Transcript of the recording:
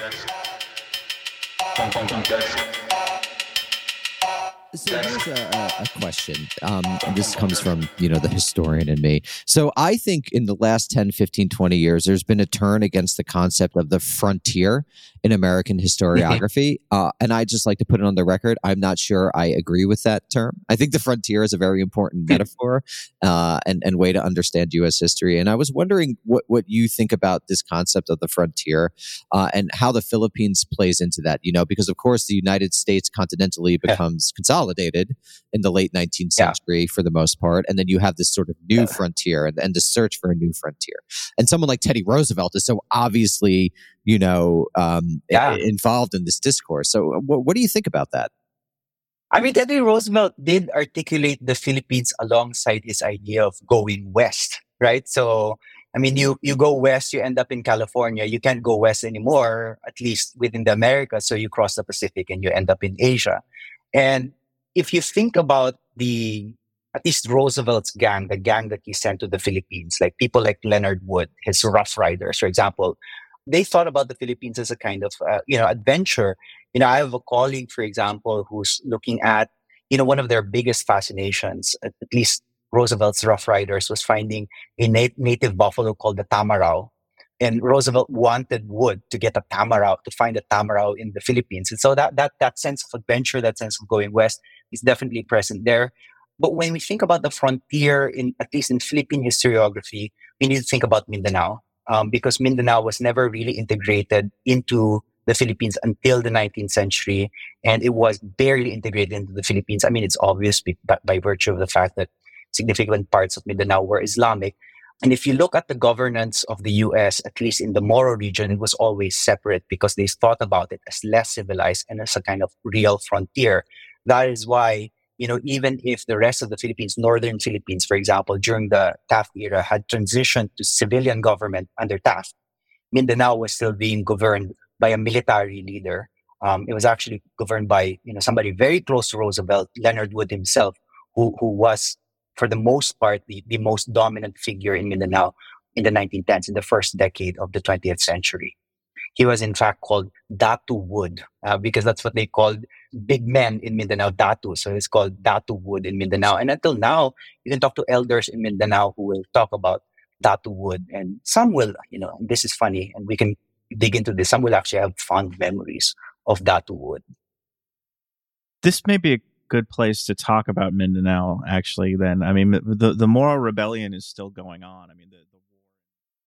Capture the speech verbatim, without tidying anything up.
So here's a, a question. Um, and this comes from, you know, the historian in me. So I think in the last ten, fifteen, twenty years, there's been a turn against the concept of the frontier in American historiography. uh, and I just like to put it on the record. I'm not sure I agree with that term. I think the frontier is a very important metaphor uh, and, and way to understand U S history. And I was wondering what, what you think about this concept of the frontier uh, and how the Philippines plays into that, you know, because of course the United States continentally becomes consolidated. Consolidated in the late nineteenth century yeah. for the most part. And then you have this sort of new yeah. frontier and, and the search for a new frontier. And someone like Teddy Roosevelt is so obviously, you know, um, yeah. involved in this discourse. So w- what do you think about that? I mean, Teddy Roosevelt did articulate the Philippines alongside his idea of going west, right? So, I mean, you, you go west, you end up in California. You can't go west anymore, at least within the Americas. So you cross the Pacific and you end up in Asia. And if you think about the, at least Roosevelt's gang, the gang that he sent to the Philippines, like people like Leonard Wood, his Rough Riders, for example, they thought about the Philippines as a kind of, uh, you know, adventure. You know, I have a colleague, for example, who's looking at, you know, one of their biggest fascinations, at least Roosevelt's Rough Riders, was finding a na- native buffalo called the Tamarao. And Roosevelt wanted Wood to get a Tamarao, to find a Tamarao in the Philippines. And so that that that sense of adventure, that sense of going west, is definitely present there. But when we think about the frontier, in at least in Philippine historiography, we need to think about Mindanao, um, because Mindanao was never really integrated into the Philippines until the nineteenth century, and it was barely integrated into the Philippines. I mean, it's obvious by, by virtue of the fact that significant parts of Mindanao were Islamic. And if you look at the governance of the U S, at least in the Moro region, it was always separate because they thought about it as less civilized and as a kind of real frontier. That is why, you know, even if the rest of the Philippines, northern Philippines, for example, during the Taft era had transitioned to civilian government under Taft, Mindanao was still being governed by a military leader. Um, it was actually governed by, you know, somebody very close to Roosevelt, Leonard Wood himself, who who was, for the most part, the, the most dominant figure in Mindanao in the nineteen tens, in the first decade of the twentieth century. He was, in fact, called Datu Wood, uh, because that's what they called big men in Mindanao, Datu. So it's called Datu Wood in Mindanao. And until now, you can talk to elders in Mindanao who will talk about Datu Wood. And some will, you know, this is funny, and we can dig into this. Some will actually have fond memories of Datu Wood. This may be a good place to talk about Mindanao, actually, then. I mean, the, the Moro Rebellion is still going on. I mean, the, the